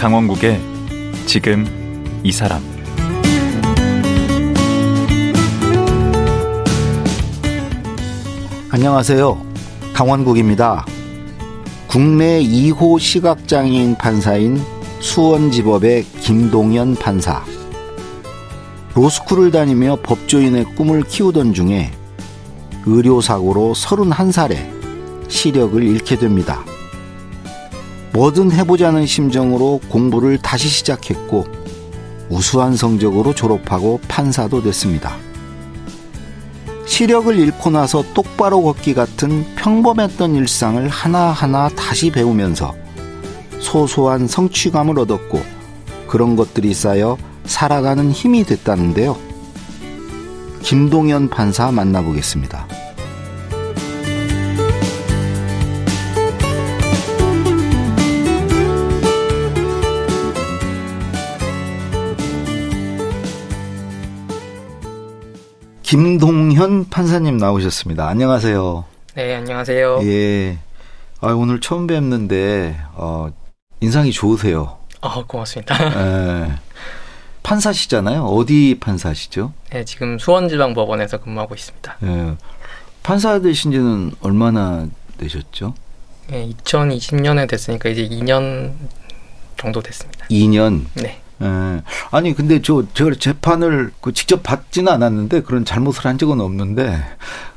강원국의 지금 이 사람. 안녕하세요. 강원국입니다. 국내 2호 시각장애인 판사인 수원지법의 김동연 판사. 로스쿨을 다니며 법조인의 꿈을 키우던 중에 의료사고로 31살에 시력을 잃게 됩니다. 뭐든 해보자는 심정으로 공부를 다시 시작했고 우수한 성적으로 졸업하고 판사도 됐습니다. 시력을 잃고 나서 똑바로 걷기 같은 평범했던 일상을 하나하나 다시 배우면서 소소한 성취감을 얻었고 그런 것들이 쌓여 살아가는 힘이 됐다는데요. 김동연 판사 만나보겠습니다. 김동연 판사님 나오셨습니다. 안녕하세요. 네, 안녕하세요. 예, 오늘 처음 뵙는데 인상이 좋으세요. 고맙습니다. 예, 판사시잖아요. 어디 판사시죠? 네, 지금 수원지방법원에서 근무하고 있습니다. 예, 판사 되신 지는 얼마나 되셨죠? 네, 2020년에 됐으니까 이제 2년 정도 됐습니다. 2년? 네. 예. 아니 근데 저 재판을 직접 받지는 않았는데 그런 잘못을 한 적은 없는데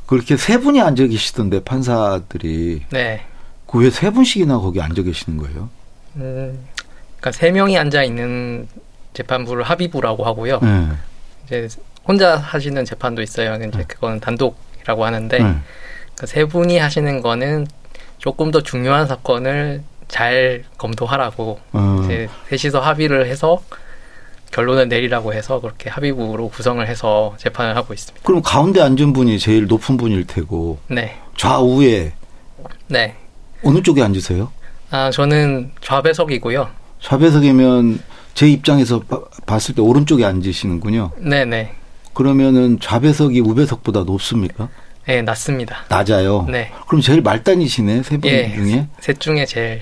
그렇게 세 분이 앉아 계시던데 판사들이. 네. 그 왜 세 분씩이나 거기 앉아 계시는 거예요? 그러니까 세 명이 앉아 있는 재판부를 합의부라고 하고요. 네. 이제 혼자 하시는 재판도 있어요. 이제 네. 그건 단독이라고 하는데 네. 그러니까 세 분이 하시는 거는 조금 더 중요한 사건을 잘 검토하라고 이제 셋이서 합의를 해서 결론을 내리라고 해서 그렇게 합의부로 구성을 해서 재판을 하고 있습니다. 그럼 가운데 앉은 분이 제일 높은 분일 테고 네. 좌우에 네. 어느 쪽에 앉으세요? 저는 좌배석이고요. 좌배석이면 제 입장에서 봤을 때 오른쪽에 앉으시는군요. 네네. 그러면은 좌배석이 우배석보다 높습니까? 네, 낮습니다. 낮아요? 네. 그럼 제일 말단이시네, 세 분 예, 중에? 셋 중에 제일.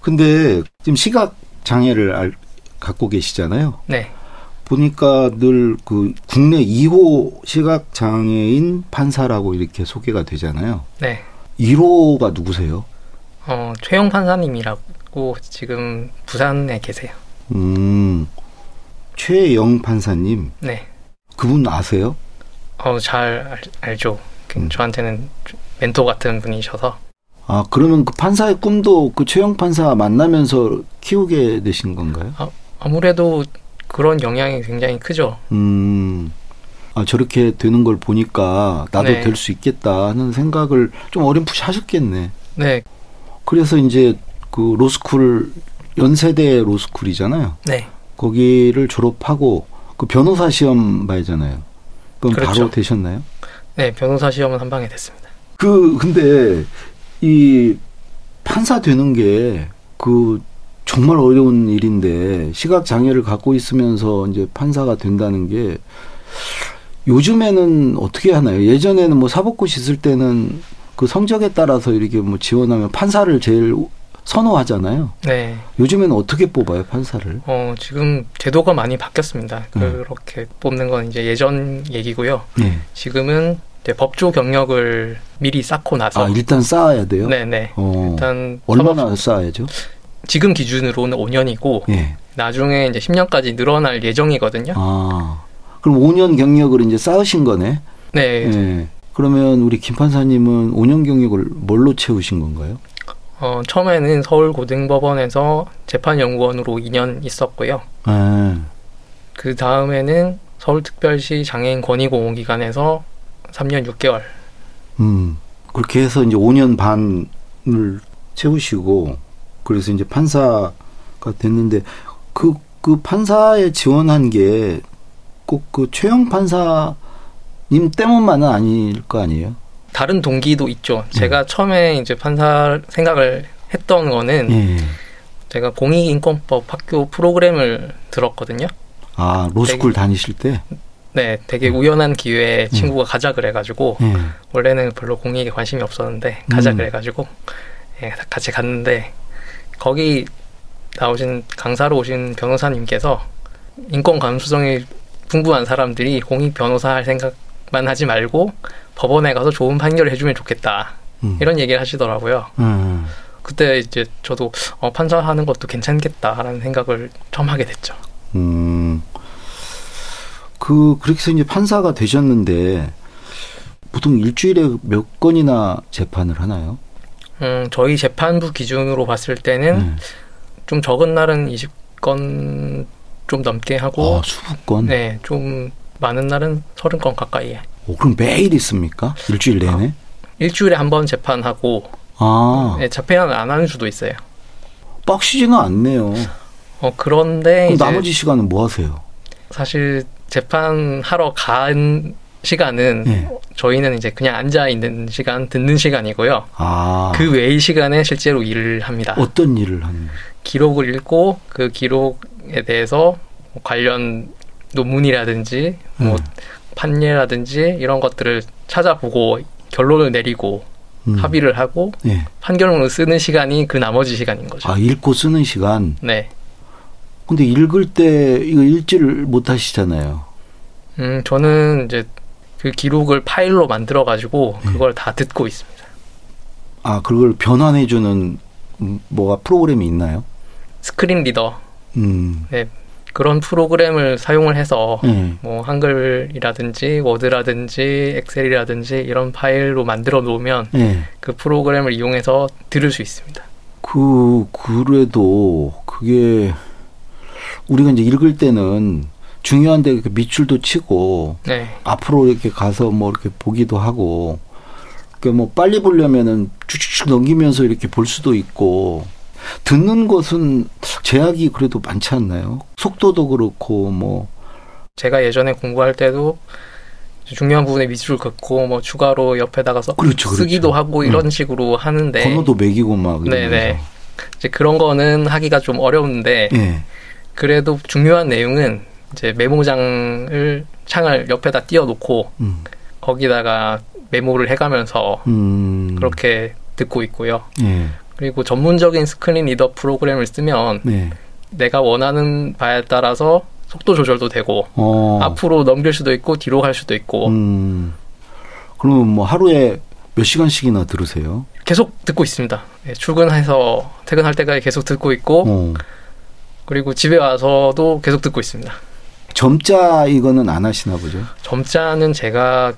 근데 지금 시각장애를 갖고 계시잖아요. 네. 보니까 늘 그 국내 2호 시각장애인 판사라고 이렇게 소개가 되잖아요. 네. 1호가 누구세요? 최영 판사님이라고 지금 부산에 계세요. 최영 판사님? 네. 그분 아세요? 잘 알죠. 저한테는 멘토 같은 분이셔서. 그러면 그 판사의 꿈도 그 최영 판사 만나면서 키우게 되신 건가요? 아무래도 그런 영향이 굉장히 크죠. 저렇게 되는 걸 보니까 나도 네. 될 수 있겠다 하는 생각을 좀 어렴풋이 하셨겠네. 네. 그래서 이제 그 로스쿨, 연세대 로스쿨이잖아요. 네. 거기를 졸업하고 그 변호사 시험 봐야잖아요. 그럼 그렇죠. 바로 되셨나요? 네, 변호사 시험은 한 방에 됐습니다. 근데 이 판사 되는 게 정말 어려운 일인데 시각 장애를 갖고 있으면서 이제 판사가 된다는 게 요즘에는 어떻게 하나요? 예전에는 사법고시 있을 때는 그 성적에 따라서 이렇게 지원하면 판사를 제일 선호하잖아요. 네. 요즘에는 어떻게 뽑아요, 판사를? 지금 제도가 많이 바뀌었습니다. 그렇게 뽑는 건 이제 예전 얘기고요. 네. 지금은 이제 법조 경력을 미리 쌓고 나서. 일단 쌓아야 돼요? 네네. 일단. 얼마나 쌓아야죠? 지금 기준으로는 5년이고, 네. 나중에 이제 10년까지 늘어날 예정이거든요. 그럼 5년 경력을 이제 쌓으신 거네? 네. 네. 그러면 우리 김 판사님은 5년 경력을 뭘로 채우신 건가요? 처음에는 서울고등법원에서 재판연구원으로 2년 있었고요. 그 다음에는 서울특별시 장애인권익옹호기관에서 3년 6개월. 그렇게 해서 이제 5년 반을 채우시고, 그래서 이제 판사가 됐는데, 그 판사에 지원한 게 꼭 그 최영 판사님 때문만은 아닐 거 아니에요? 다른 동기도 있죠. 제가 처음에 이제 판사 생각을 했던 거는 제가 공익인권법 학교 프로그램을 들었거든요. 로스쿨 다니실 때? 네. 되게 우연한 기회에 친구가 가자 그래가지고 원래는 별로 공익에 관심이 없었는데 가자 그래가지고 같이 갔는데 거기 나오신 강사로 오신 변호사님께서 인권 감수성이 풍부한 사람들이 공익 변호사 할 생각만 하지 말고 법원에 가서 좋은 판결을 해주면 좋겠다. 이런 얘기를 하시더라고요. 그때 이제 저도 판사하는 것도 괜찮겠다라는 생각을 처음 하게 됐죠. 그렇게 해서 이제 판사가 되셨는데 보통 일주일에 몇 건이나 재판을 하나요? 저희 재판부 기준으로 봤을 때는 좀 적은 날은 20건 좀 넘게 하고, 아, 20건? 네, 좀 많은 날은 30건 가까이. 오, 그럼 매일 있습니까? 일주일 내내? 일주일에 한 번 재판하고, 네, 재판을 안 하는 수도 있어요. 빡시지는 않네요. 그런데 그럼 이제 나머지 시간은 뭐 하세요? 사실 재판하러 간 시간은 저희는 이제 그냥 앉아있는 시간, 듣는 시간이고요. 그 외의 시간에 실제로 일을 합니다. 어떤 일을 하는? 기록을 읽고 그 기록에 대해서 관련 논문이라든지 뭐 판례라든지 이런 것들을 찾아보고 결론을 내리고 합의를 하고 판결문을 쓰는 시간이 그 나머지 시간인 거죠. 읽고 쓰는 시간? 네. 근데 읽을 때 이거 읽지를 못하시잖아요. 저는 이제 그 기록을 파일로 만들어가지고 그걸 다 듣고 있습니다. 그걸 변환해주는 뭐가 프로그램이 있나요? 스크린 리더. 네. 그런 프로그램을 사용을 해서 뭐 한글이라든지 워드라든지 엑셀이라든지 이런 파일로 만들어 놓으면 그 프로그램을 이용해서 들을 수 있습니다. 그래도 그게 우리가 이제 읽을 때는 중요한데 이렇게 밑줄도 치고 앞으로 이렇게 가서 뭐 이렇게 보기도 하고, 그러니까 뭐 빨리 보려면은 쭉쭉 넘기면서 이렇게 볼 수도 있고, 듣는 것은 제약이 그래도 많지 않나요? 속도도 그렇고 뭐. 제가 예전에 공부할 때도 중요한 부분에 밑줄 긋고 뭐 추가로 옆에다가 쓰기도 하고 이런 식으로 하는데. 번호도 매기고 막. 네네. 이제 그런 거는 하기가 좀 어려운데 그래도 중요한 내용은 이제 메모장을 창을 옆에다 띄워놓고 거기다가 메모를 해가면서 그렇게 듣고 있고요. 그리고 전문적인 스크린 리더 프로그램을 쓰면 내가 원하는 바에 따라서 속도 조절도 되고 앞으로 넘길 수도 있고 뒤로 갈 수도 있고. 그러면 뭐 하루에 몇 시간씩이나 들으세요? 계속 듣고 있습니다. 네, 출근해서 퇴근할 때까지 계속 듣고 있고 그리고 집에 와서도 계속 듣고 있습니다. 점자 이거는 안 하시나 보죠? 점자는 제가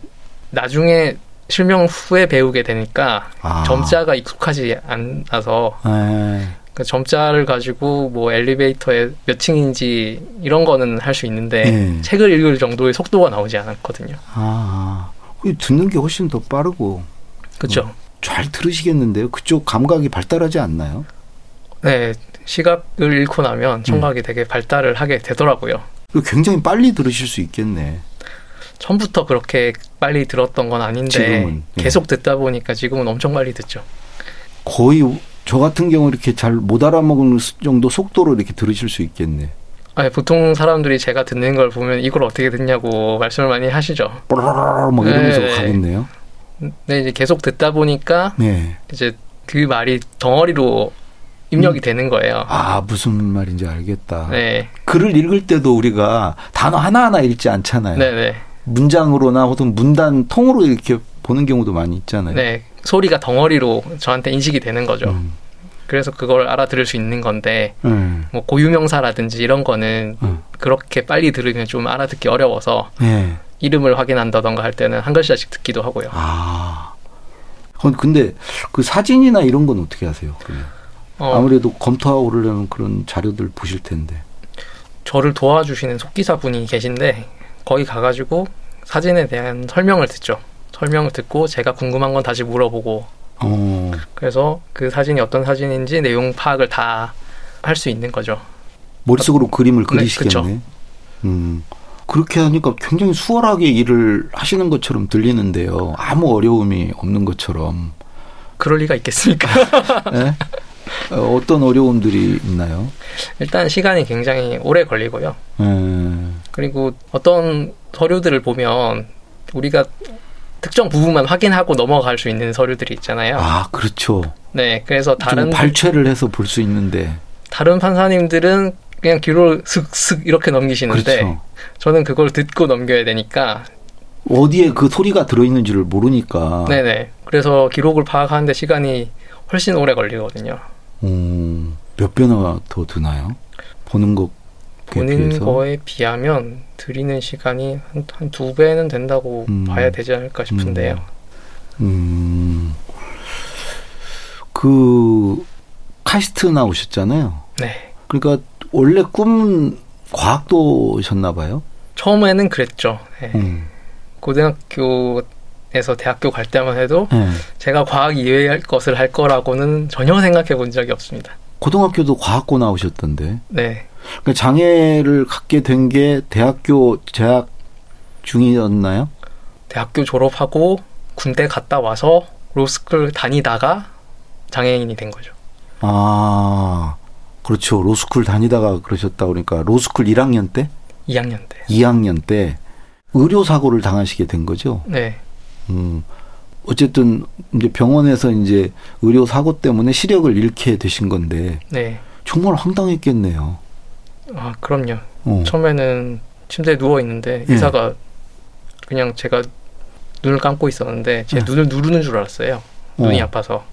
나중에 실명 후에 배우게 되니까 점자가 익숙하지 않아서 그 점자를 가지고 뭐 엘리베이터에 몇 층인지 이런 거는 할 수 있는데 책을 읽을 정도의 속도가 나오지 않았거든요. 듣는 게 훨씬 더 빠르고. 그렇죠. 잘 들으시겠는데요. 그쪽 감각이 발달하지 않나요? 네. 시각을 잃고 나면 청각이 되게 발달을 하게 되더라고요. 굉장히 빨리 들으실 수 있겠네. 처음부터 그렇게 빨리 들었던 건 아닌데 지금은, 계속 듣다 보니까 지금은 엄청 빨리 듣죠. 거의 저 같은 경우 이렇게 잘 못 알아먹는 정도 속도로 이렇게 들으실 수 있겠네. 보통 사람들이 제가 듣는 걸 보면 이걸 어떻게 듣냐고 말씀을 많이 하시죠. 뽀라라라 막 이러면서 가겠네요. 근데 이제 계속 듣다 보니까 이제 그 말이 덩어리로 입력이 되는 거예요. 무슨 말인지 알겠다. 네. 글을 읽을 때도 우리가 단어 하나하나 읽지 않잖아요. 네네. 문장으로나 혹은 문단 통으로 이렇게 보는 경우도 많이 있잖아요. 네. 소리가 덩어리로 저한테 인식이 되는 거죠. 그래서 그걸 알아들을 수 있는 건데 뭐 고유명사라든지 이런 거는 그렇게 빨리 들으면 좀 알아듣기 어려워서 이름을 확인한다던가 할 때는 한 글자씩 듣기도 하고요. 근데 그 사진이나 이런 건 어떻게 하세요? 그러면? 아무래도 검토하고 그러려면 그런 자료들 보실 텐데. 저를 도와주시는 속기사분이 계신데 거기 가가지고 사진에 대한 설명을 듣죠. 설명을 듣고 제가 궁금한 건 다시 물어보고 그래서 그 사진이 어떤 사진인지 내용 파악을 다 할 수 있는 거죠. 머릿속으로 그림을 그리시겠네. 그쵸. 그렇게 하니까 굉장히 수월하게 일을 하시는 것처럼 들리는데요. 아무 어려움이 없는 것처럼. 그럴 리가 있겠습니까? 네? 어떤 어려움들이 있나요? 일단 시간이 굉장히 오래 걸리고요. 그리고 어떤 서류들을 보면 우리가 특정 부분만 확인하고 넘어갈 수 있는 서류들이 있잖아요. 그렇죠. 네, 그래서 다른 발췌를 해서 볼 수 있는데 다른 판사님들은 그냥 귀로 슥슥 이렇게 넘기시는데 그렇죠. 저는 그걸 듣고 넘겨야 되니까 어디에 그 소리가 들어있는지를 모르니까 네네. 그래서 기록을 파악하는데 시간이 훨씬 오래 걸리거든요. 몇 배나 더 드나요? 보는 거에 비하면 드리는 시간이 한 2배는 된다고 봐야 되지 않을까 싶은데요. 그 카이스트 나오셨잖아요. 네. 그러니까 원래 꿈은 과학도셨나 봐요? 처음에는 그랬죠. 네. 고등학교에서 대학교 갈 때만 해도 제가 과학 이외의 것을 할 거라고는 전혀 생각해 본 적이 없습니다. 고등학교도 과학고 나오셨던데. 네. 그러니까 장애를 갖게 된 게 대학교 재학 중이었나요? 대학교 졸업하고 군대 갔다 와서 로스쿨 다니다가 장애인이 된 거죠. 아, 그렇죠. 로스쿨 다니다가 그러셨다 그러니까 로스쿨 1학년 때? 2학년 때. 2학년 때 의료사고를 당하시게 된 거죠? 네. 어쨌든 이제 병원에서 이제 의료사고 때문에 시력을 잃게 되신 건데. 네. 정말 황당했겠네요. 아, 그럼요. 처음에는 침대에 누워있는데 의사가 그냥 제가 눈을 감고 있었는데 제 눈을 누르는 줄 알았어요. 눈이 아파서.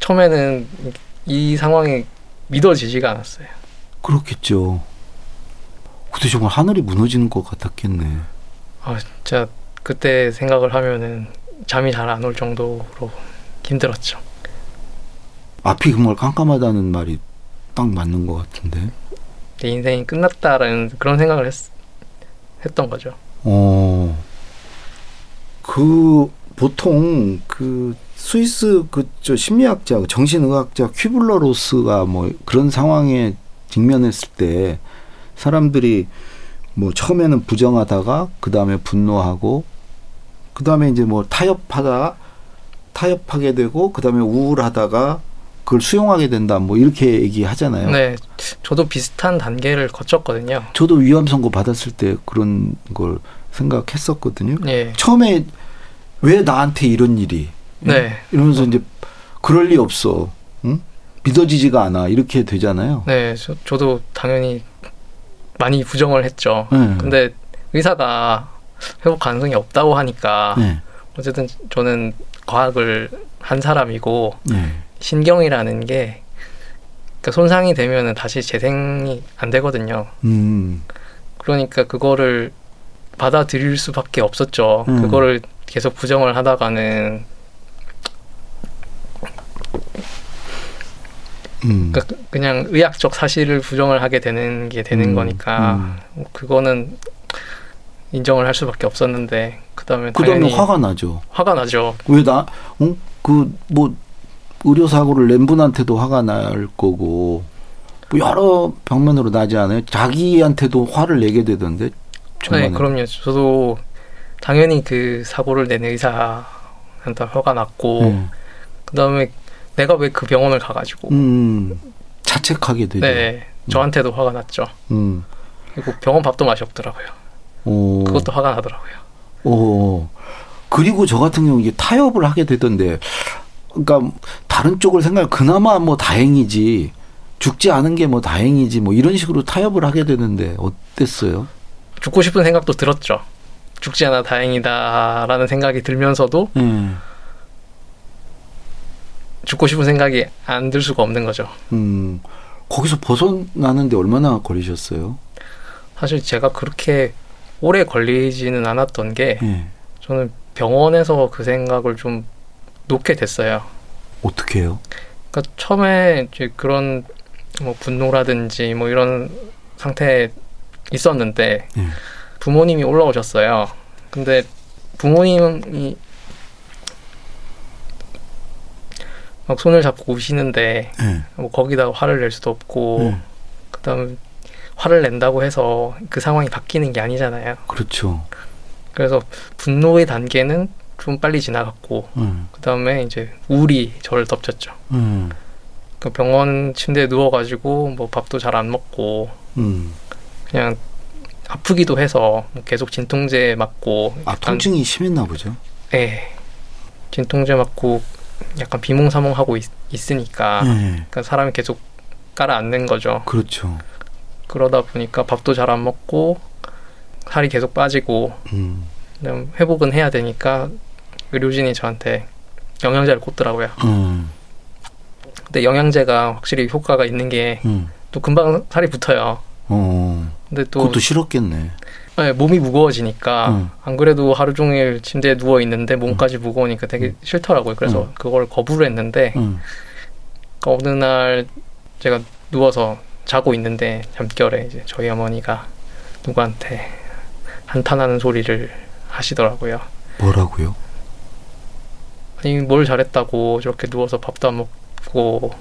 처음에는 이 상황이 믿어지지가 않았어요. 그렇겠죠. 그때 정말 하늘이 무너지는 것 같았겠네. 아, 진짜 그때 생각을 하면은 잠이 잘 안 올 정도로 힘들었죠. 앞이 정말 깜깜하다는 말이 딱 맞는 것 같은데. 내 인생이 끝났다라는 그런 생각을 했던 거죠. 보통 그 스위스 그저 심리학자, 정신의학자 퀴블러로스가 뭐 그런 상황에 직면했을 때 사람들이 뭐 처음에는 부정하다가 그 다음에 분노하고 그 다음에 이제 뭐 타협하게 되고 그 다음에 우울하다가 그걸 수용하게 된다 뭐 이렇게 얘기하잖아요. 네, 저도 비슷한 단계를 거쳤거든요. 저도 위험 선고 받았을 때 그런 걸 생각했었거든요. 네. 처음에 왜 나한테 이런 일이? 네. 이러면서 이제 그럴 리 없어. 응? 믿어지지가 않아. 이렇게 되잖아요. 네, 저도 당연히 많이 부정을 했죠. 네. 근데 의사가 회복 가능성이 없다고 하니까 어쨌든 저는 과학을 한 사람이고 신경이라는 게 그러니까 손상이 되면은 다시 재생이 안 되거든요. 그러니까 그거를 받아들일 수밖에 없었죠. 그거를 계속 부정을 하다가는 그러니까 그냥 의학적 사실을 부정을 하게 되는 게 되는 거니까 그거는 인정을 할 수밖에 없었는데 그다음에 화가 나죠. 왜 나? 그 뭐 의료사고를 낸 분한테도 화가 날 거고 뭐 여러 방면으로 나지 않아요? 자기한테도 화를 내게 되던데. 네, 그럼요. 저도 당연히 그 사고를 낸 의사한테 화가 났고 그다음에 내가 왜 그 병원을 가가지고 자책하게 되죠. 네, 저한테도 화가 났죠. 그리고 병원 밥도 맛이 없더라고요. 오. 그것도 화가 나더라고요. 오. 그리고 저 같은 경우 이게 타협을 하게 되던데, 그러니까 다른 쪽을 생각 그나마 뭐 다행이지 죽지 않은 게 뭐 다행이지 뭐 이런 식으로 타협을 하게 되는데 어땠어요? 죽고 싶은 생각도 들었죠. 죽지 않아 다행이다라는 생각이 들면서도 죽고 싶은 생각이 안 들 수가 없는 거죠. 거기서 벗어나는데 얼마나 걸리셨어요? 사실 제가 그렇게 오래 걸리지는 않았던 게 저는 병원에서 그 생각을 좀 놓게 됐어요. 어떻게 해요? 그러니까 처음에 이제 그런 뭐 분노라든지 뭐 이런 상태에 있었는데 부모님이 올라오셨어요. 근데 부모님이 막 손을 잡고 우시는데 뭐 거기다 화를 낼 수도 없고 그다음 화를 낸다고 해서 그 상황이 바뀌는 게 아니잖아요. 그렇죠. 그래서 분노의 단계는 좀 빨리 지나갔고 그다음에 이제 우울이 저를 덮쳤죠. 그 병원 침대에 누워가지고 뭐 밥도 잘 안 먹고 그냥 아프기도 해서 계속 진통제 맞고. 통증이 심했나 보죠? 네. 진통제 맞고 약간 비몽사몽하고 있으니까 그러니까 사람이 계속 깔아앉는 거죠. 그렇죠. 그러다 보니까 밥도 잘 안 먹고 살이 계속 빠지고 회복은 해야 되니까 의료진이 저한테 영양제를 꽂더라고요. 근데 영양제가 확실히 효과가 있는 게 또 금방 살이 붙어요. 근데 또 그것도 싫었겠네. 네, 몸이 무거워지니까 안 그래도 하루 종일 침대에 누워있는데 몸까지 무거우니까 되게 싫더라고요. 그래서 그걸 거부를 했는데 그러니까 어느 날 제가 누워서 자고 있는데 잠결에 이제 저희 어머니가 누구한테 한탄하는 소리를 하시더라고요. 뭐라고요? 아니 뭘 잘했다고 저렇게 누워서 밥도 안 먹고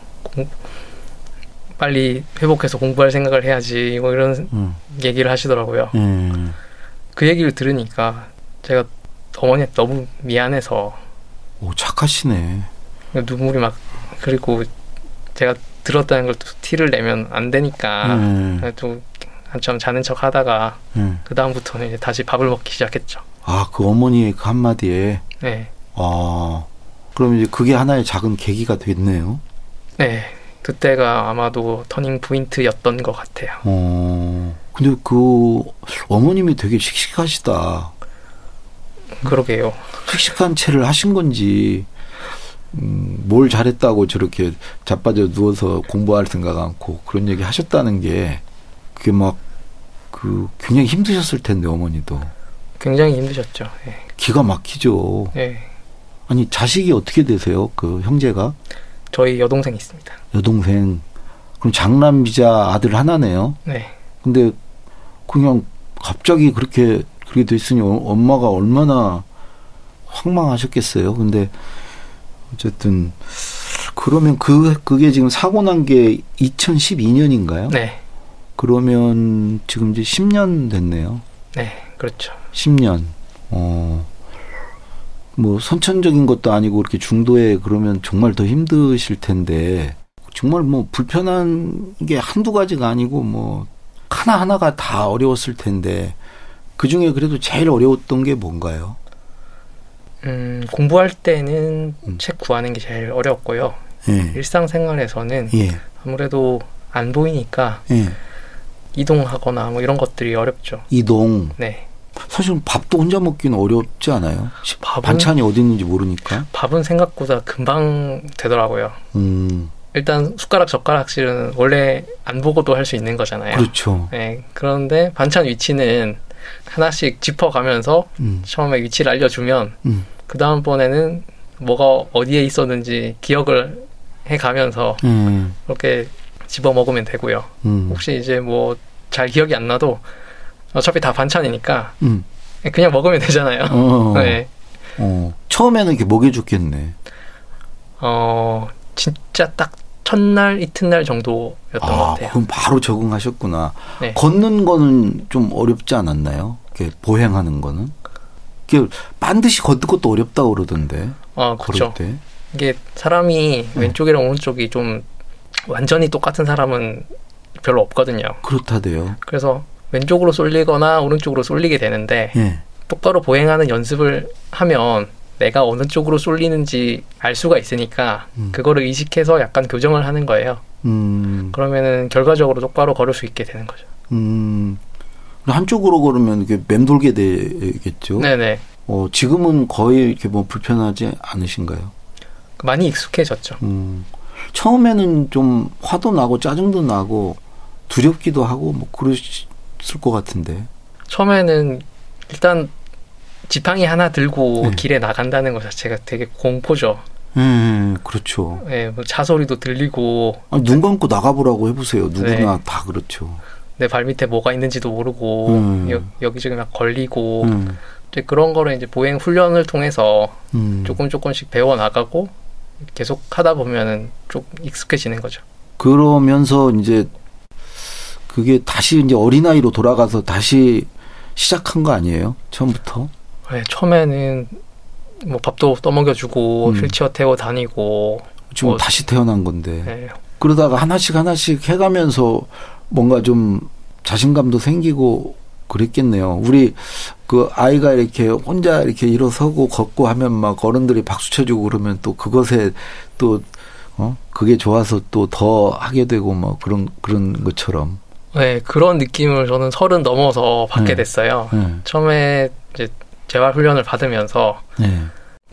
빨리 회복해서 공부할 생각을 해야지 뭐 이런 얘기를 하시더라고요. 그 얘기를 들으니까 제가 어머니한테 너무 미안해서. 오, 착하시네. 눈물이 막. 그리고 제가 들었다는 걸 또 티를 내면 안 되니까 또 한참 자는 척 하다가 그 다음부터는 이제 다시 밥을 먹기 시작했죠. 아, 그 어머니의 그 한마디에. 네. 아, 그럼 이제 그게 하나의 작은 계기가 됐네요. 네, 그때가 아마도 터닝 포인트였던 것 같아요. 근데 그 어머님이 되게 씩씩하시다. 그러게요. 씩씩한 채를 하신 건지. 뭘 잘했다고 저렇게 자빠져 누워서 공부할 생각 않고 그런 얘기 하셨다는 게 그게 막 그 굉장히 힘드셨을 텐데 어머니도. 굉장히 힘드셨죠. 네. 기가 막히죠. 네. 아니 자식이 어떻게 되세요? 그 형제가? 저희 여동생이 있습니다. 여동생. 그럼 장남이자 아들 하나네요. 네. 근데 그냥 갑자기 그렇게 됐으니 엄마가 얼마나 황망하셨겠어요. 근데 어쨌든 그러면 그게 지금 사고 난 게 2012년인가요? 네. 그러면 지금 이제 10년 됐네요. 네, 그렇죠. 10년. 뭐 선천적인 것도 아니고 이렇게 중도에 그러면 정말 더 힘드실 텐데 정말 뭐 불편한 게 한두 가지가 아니고 뭐 하나하나가 다 어려웠을 텐데 그중에 그래도 제일 어려웠던 게 뭔가요? 공부할 때는 책 구하는 게 제일 어려웠고요. 예. 일상생활에서는 예. 아무래도 안 보이니까 예. 이동하거나 뭐 이런 것들이 어렵죠. 이동. 네. 사실 밥도 혼자 먹기는 어렵지 않아요? 밥은, 반찬이 어디 있는지 모르니까. 밥은 생각보다 금방 되더라고요. 일단 숟가락 젓가락질은 원래 안 보고도 할 수 있는 거잖아요. 그렇죠. 네. 그런데 반찬 위치는 하나씩 짚어가면서 처음에 위치를 알려주면 그 다음번에는 뭐가 어디에 있었는지 기억을 해가면서 그렇게 집어먹으면 되고요. 혹시 이제 뭐 잘 기억이 안 나도 어차피 다 반찬이니까 그냥 먹으면 되잖아요. 네. 처음에는 이렇게 먹여줬겠네. 진짜 딱 첫날 이튿날 정도였던 것 같아요. 그럼 바로 적응하셨구나. 네. 걷는 거는 좀 어렵지 않았나요? 이렇게 보행하는 거는? 이게 반드시 걷는 것도 어렵다고 그러던데. 아, 그렇죠. 때. 이게 사람이 왼쪽이랑 오른쪽이 좀 완전히 똑같은 사람은 별로 없거든요. 그렇다대요. 그래서 왼쪽으로 쏠리거나 오른쪽으로 쏠리게 되는데 똑바로 보행하는 연습을 하면 내가 어느 쪽으로 쏠리는지 알 수가 있으니까 그거를 의식해서 약간 교정을 하는 거예요. 그러면은 결과적으로 똑바로 걸을 수 있게 되는 거죠. 한쪽으로 걸으면 이렇게 맴돌게 되겠죠. 네네. 지금은 거의 이렇게 뭐 불편하지 않으신가요? 많이 익숙해졌죠. 처음에는 좀 화도 나고 짜증도 나고 두렵기도 하고 뭐 그러실 것 같은데. 처음에는 일단 지팡이 하나 들고 길에 나간다는 것 자체가 되게 공포죠. 그렇죠. 네, 뭐 차 소리도 들리고. 아니, 눈 감고 나가보라고 해보세요. 누구나 네. 다 그렇죠. 내 발밑에 뭐가 있는지도 모르고 여기저기 막 걸리고 이제 그런 거를 이제 보행 훈련을 통해서 조금씩 배워나가고 계속 하다 보면은 좀 익숙해지는 거죠. 그러면서 이제 그게 다시 이제 어린아이로 돌아가서 다시 시작한 거 아니에요? 처음부터? 네, 처음에는 뭐 밥도 떠먹여주고 휠체어 태워 다니고 지금 뭐, 다시 태어난 건데 네. 그러다가 하나씩 해가면서 뭔가 좀 자신감도 생기고 그랬겠네요. 우리 그 아이가 이렇게 혼자 이렇게 일어서고 걷고 하면 막 어른들이 박수 쳐주고 그러면 또 그것에 또 그게 좋아서 또 더 하게 되고 뭐 그런 것처럼. 네, 그런 느낌을 저는 30 넘어서 받게 됐어요. 처음에 이제 재활 훈련을 받으면서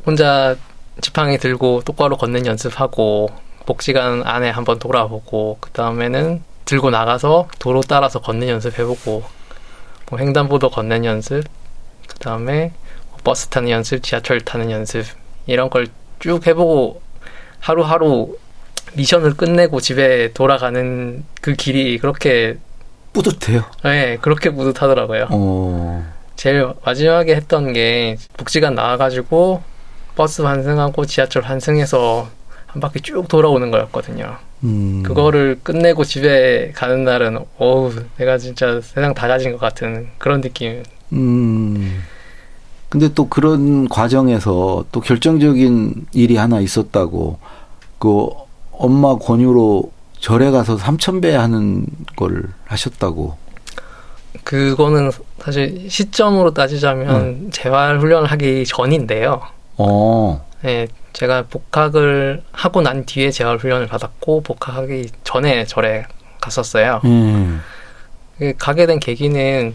혼자 지팡이 들고 똑바로 걷는 연습하고 복지관 안에 한번 돌아보고 그 다음에는 들고 나가서 도로 따라서 걷는 연습 해보고 뭐 횡단보도 걷는 연습 그 다음에 버스 타는 연습, 지하철 타는 연습 이런 걸 쭉 해보고 하루하루 미션을 끝내고 집에 돌아가는 그 길이 그렇게 뿌듯해요. 네, 그렇게 뿌듯하더라고요. 제일 마지막에 했던 게 복지관 나와가지고 버스 환승하고 지하철 환승해서 한 바퀴 쭉 돌아오는 거였거든요. 그거를 끝내고 집에 가는 날은 어우 내가 진짜 세상 다 가진 것 같은 그런 느낌. 근데 또 그런 과정에서 또 결정적인 일이 하나 있었다고 그 엄마 권유로 절에 가서 3,000배 하는 걸 하셨다고. 그거는 사실 시점으로 따지자면 재활훈련을 하기 전인데요. 네, 제가 복학을 하고 난 뒤에 재활훈련을 받았고 복학하기 전에 절에 갔었어요. 가게 된 계기는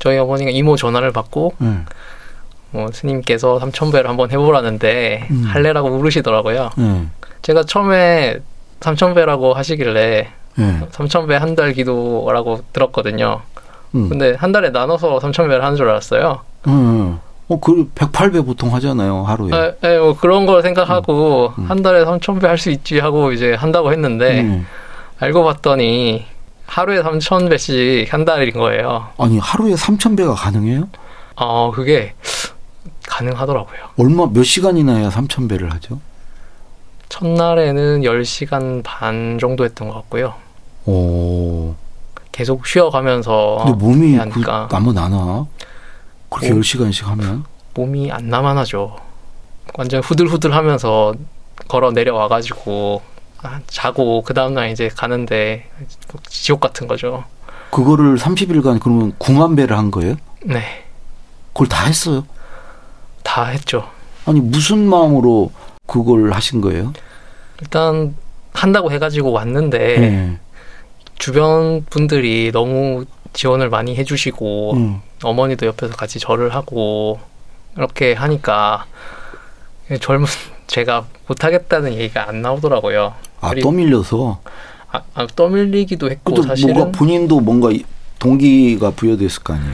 저희 어머니가 이모 전화를 받고 뭐 스님께서 3,000배를 한번 해보라는데 할래라고 물으시더라고요. 제가 처음에 3,000배라고 하시길래 3,000배 한 달 기도라고 들었거든요. 근데 한 달에 나눠서 3,000배를 하는 줄 알았어요. 그 108배 보통 하잖아요, 하루에. 네, 뭐 그런 걸 생각하고 한 달에 3,000배 할 수 있지 하고 이제 한다고 했는데 알고 봤더니 하루에 3,000배씩 한 달인 거예요. 아니, 하루에 3,000배가 가능해요? 그게 가능하더라고요. 몇 시간이나 해야 3,000배를 하죠? 첫날에는 10시간 반 정도 했던 것 같고요. 계속 쉬어가면서. 근데 몸이 아무 나나? 그렇게 10시간씩 하면? 몸이 안 남아나죠. 완전 후들후들 하면서 걸어 내려와가지고 자고 그 다음날 이제 가는데 지옥 같은 거죠. 그거를 30일간 그러면 90,000배를 한 거예요? 네. 그걸 다 했어요? 다 했죠. 아니 무슨 마음으로 그걸 하신 거예요? 일단 한다고 해가지고 왔는데 주변 분들이 너무 지원을 많이 해주시고 어머니도 옆에서 같이 절을 하고 이렇게 하니까 젊은 제가 못하겠다는 얘기가 안 나오더라고요. 떠밀려서? 떠밀리기도 했고 사실은. 뭔가 본인도 동기가 부여됐을 거 아니에요?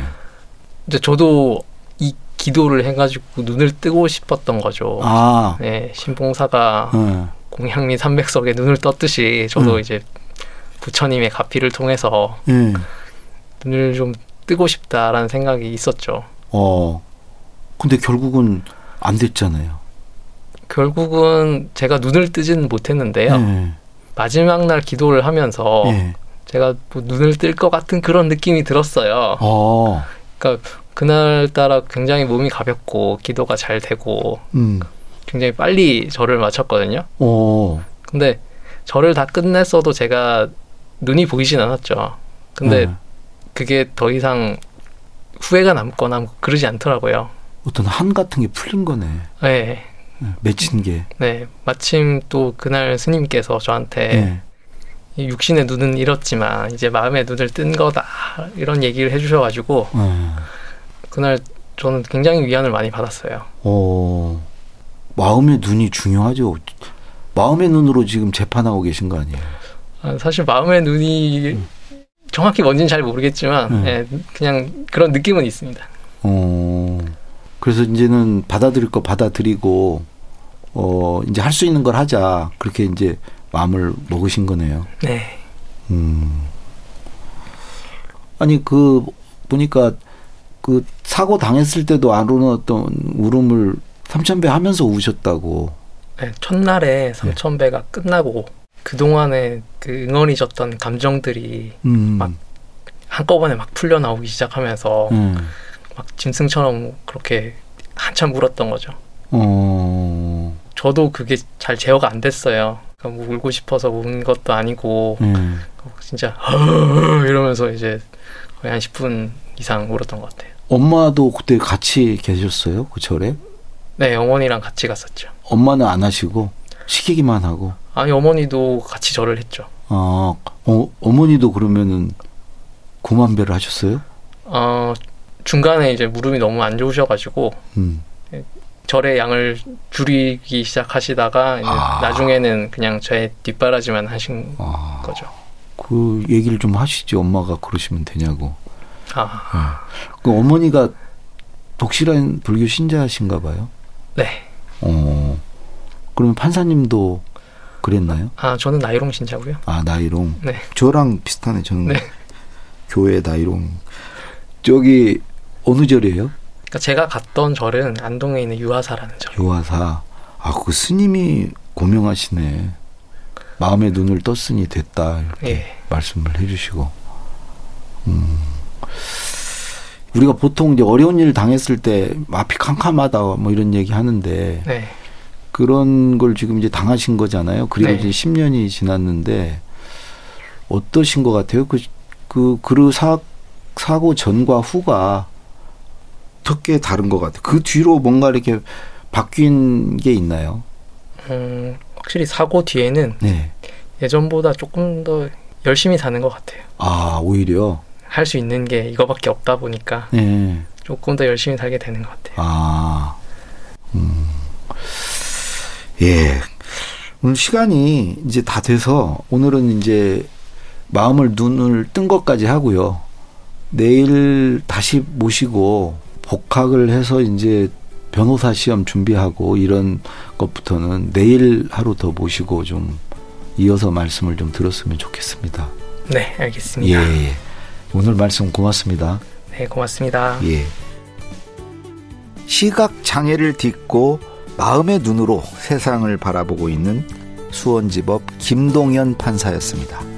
이제 저도 이 기도를 해가지고 눈을 뜨고 싶었던 거죠. 네, 신봉사가 공양리 300석에 눈을 떴듯이 저도 이제 부처님의 가피를 통해서 눈을 좀 뜨고 싶다라는 생각이 있었죠. 근데 결국은 안 됐잖아요. 결국은 제가 눈을 뜨진 못했는데요. 마지막 날 기도를 하면서 제가 눈을 뜰 것 같은 그런 느낌이 들었어요. 그러니까 그날따라 굉장히 몸이 가볍고 기도가 잘 되고 굉장히 빨리 절을 마쳤거든요. 근데 절을 다 끝냈어도 제가 눈이 보이진 않았죠. 근데 그게 더 이상 후회가 남거나 그러지 않더라고요. 어떤 한 같은 게 풀린 거네. 네. 맺힌 게. 네. 마침 또 그날 스님께서 저한테 육신의 눈은 잃었지만 이제 마음의 눈을 뜬 거다 이런 얘기를 해주셔가지고 그날 저는 굉장히 위안을 많이 받았어요. 마음의 눈이 중요하죠. 마음의 눈으로 지금 재판하고 계신 거 아니에요? 사실 마음의 눈이 정확히 뭔지는 잘 모르겠지만 그냥 그런 느낌은 있습니다. 그래서 이제는 받아들일 거 받아들이고 이제 할 수 있는 걸 하자 그렇게 이제 마음을 먹으신 거네요. 네. 아니 보니까 사고 당했을 때도 안 우는 어떤 울음을 3,000배 하면서 우셨다고. 네, 첫날에 3,000배가 끝나고 그동안에 응어리졌던 감정들이 막 한꺼번에 막 풀려나오기 시작하면서 막 짐승처럼 그렇게 한참 울었던 거죠. 저도 그게 잘 제어가 안 됐어요. 그러니까 뭐 울고 싶어서 우는 것도 아니고 진짜 이러면서 이제 거의 한 10분 이상 울었던 것 같아요. 엄마도 그때 같이 계셨어요? 그 절에? 네, 어머니랑 같이 갔었죠. 엄마는 안 하시고 시키기만 하고? 아니, 어머니도 같이 절을 했죠. 아, 어머니도 그러면은 고만배를 하셨어요? 중간에 이제 무릎이 너무 안 좋으셔가지고 절의 양을 줄이기 시작하시다가 이제 나중에는 그냥 제 뒷바라지만 하신 거죠. 그 얘기를 좀 하시지, 엄마가 그러시면 되냐고. 네. 그 어머니가 독실한 불교 신자신가 봐요? 네. 그러면 판사님도 그랬나요? 저는 나이롱 신자고요. 나이롱. 네. 저랑 비슷하네. 저는 네. 교회 나이롱. 저기 어느 절이에요? 그러니까 제가 갔던 절은 안동에 있는 유화사라는 절. 유화사. 그 스님이 고명하시네. 마음의 눈을 떴으니 됐다, 이렇게 예. 말씀을 해주시고. 우리가 보통 이제 어려운 일 당했을 때 앞이 캄캄하다 뭐 이런 얘기 하는데 네. 그런 걸 지금 이제 당하신 거잖아요. 그리고 네. 이제 10년이 지났는데 어떠신 것 같아요? 그 사고 전과 후가 어떻게 다른 것 같아요? 그 뒤로 뭔가 이렇게 바뀐 게 있나요? 확실히 사고 뒤에는 네. 예전보다 조금 더 열심히 사는 것 같아요. 오히려? 할 수 있는 게 이거밖에 없다 보니까 네. 조금 더 열심히 살게 되는 것 같아요. 예. 오늘 시간이 이제 다 돼서 오늘은 이제 마음을 눈을 뜬 것까지 하고요. 내일 다시 모시고 복학을 해서 이제 변호사 시험 준비하고 이런 것부터는 내일 하루 더 모시고 좀 이어서 말씀을 좀 들었으면 좋겠습니다. 네, 알겠습니다. 예, 오늘 말씀 고맙습니다. 네, 고맙습니다. 예. 시각장애를 딛고 마음의 눈으로 세상을 바라보고 있는 수원지법 김동연 판사였습니다.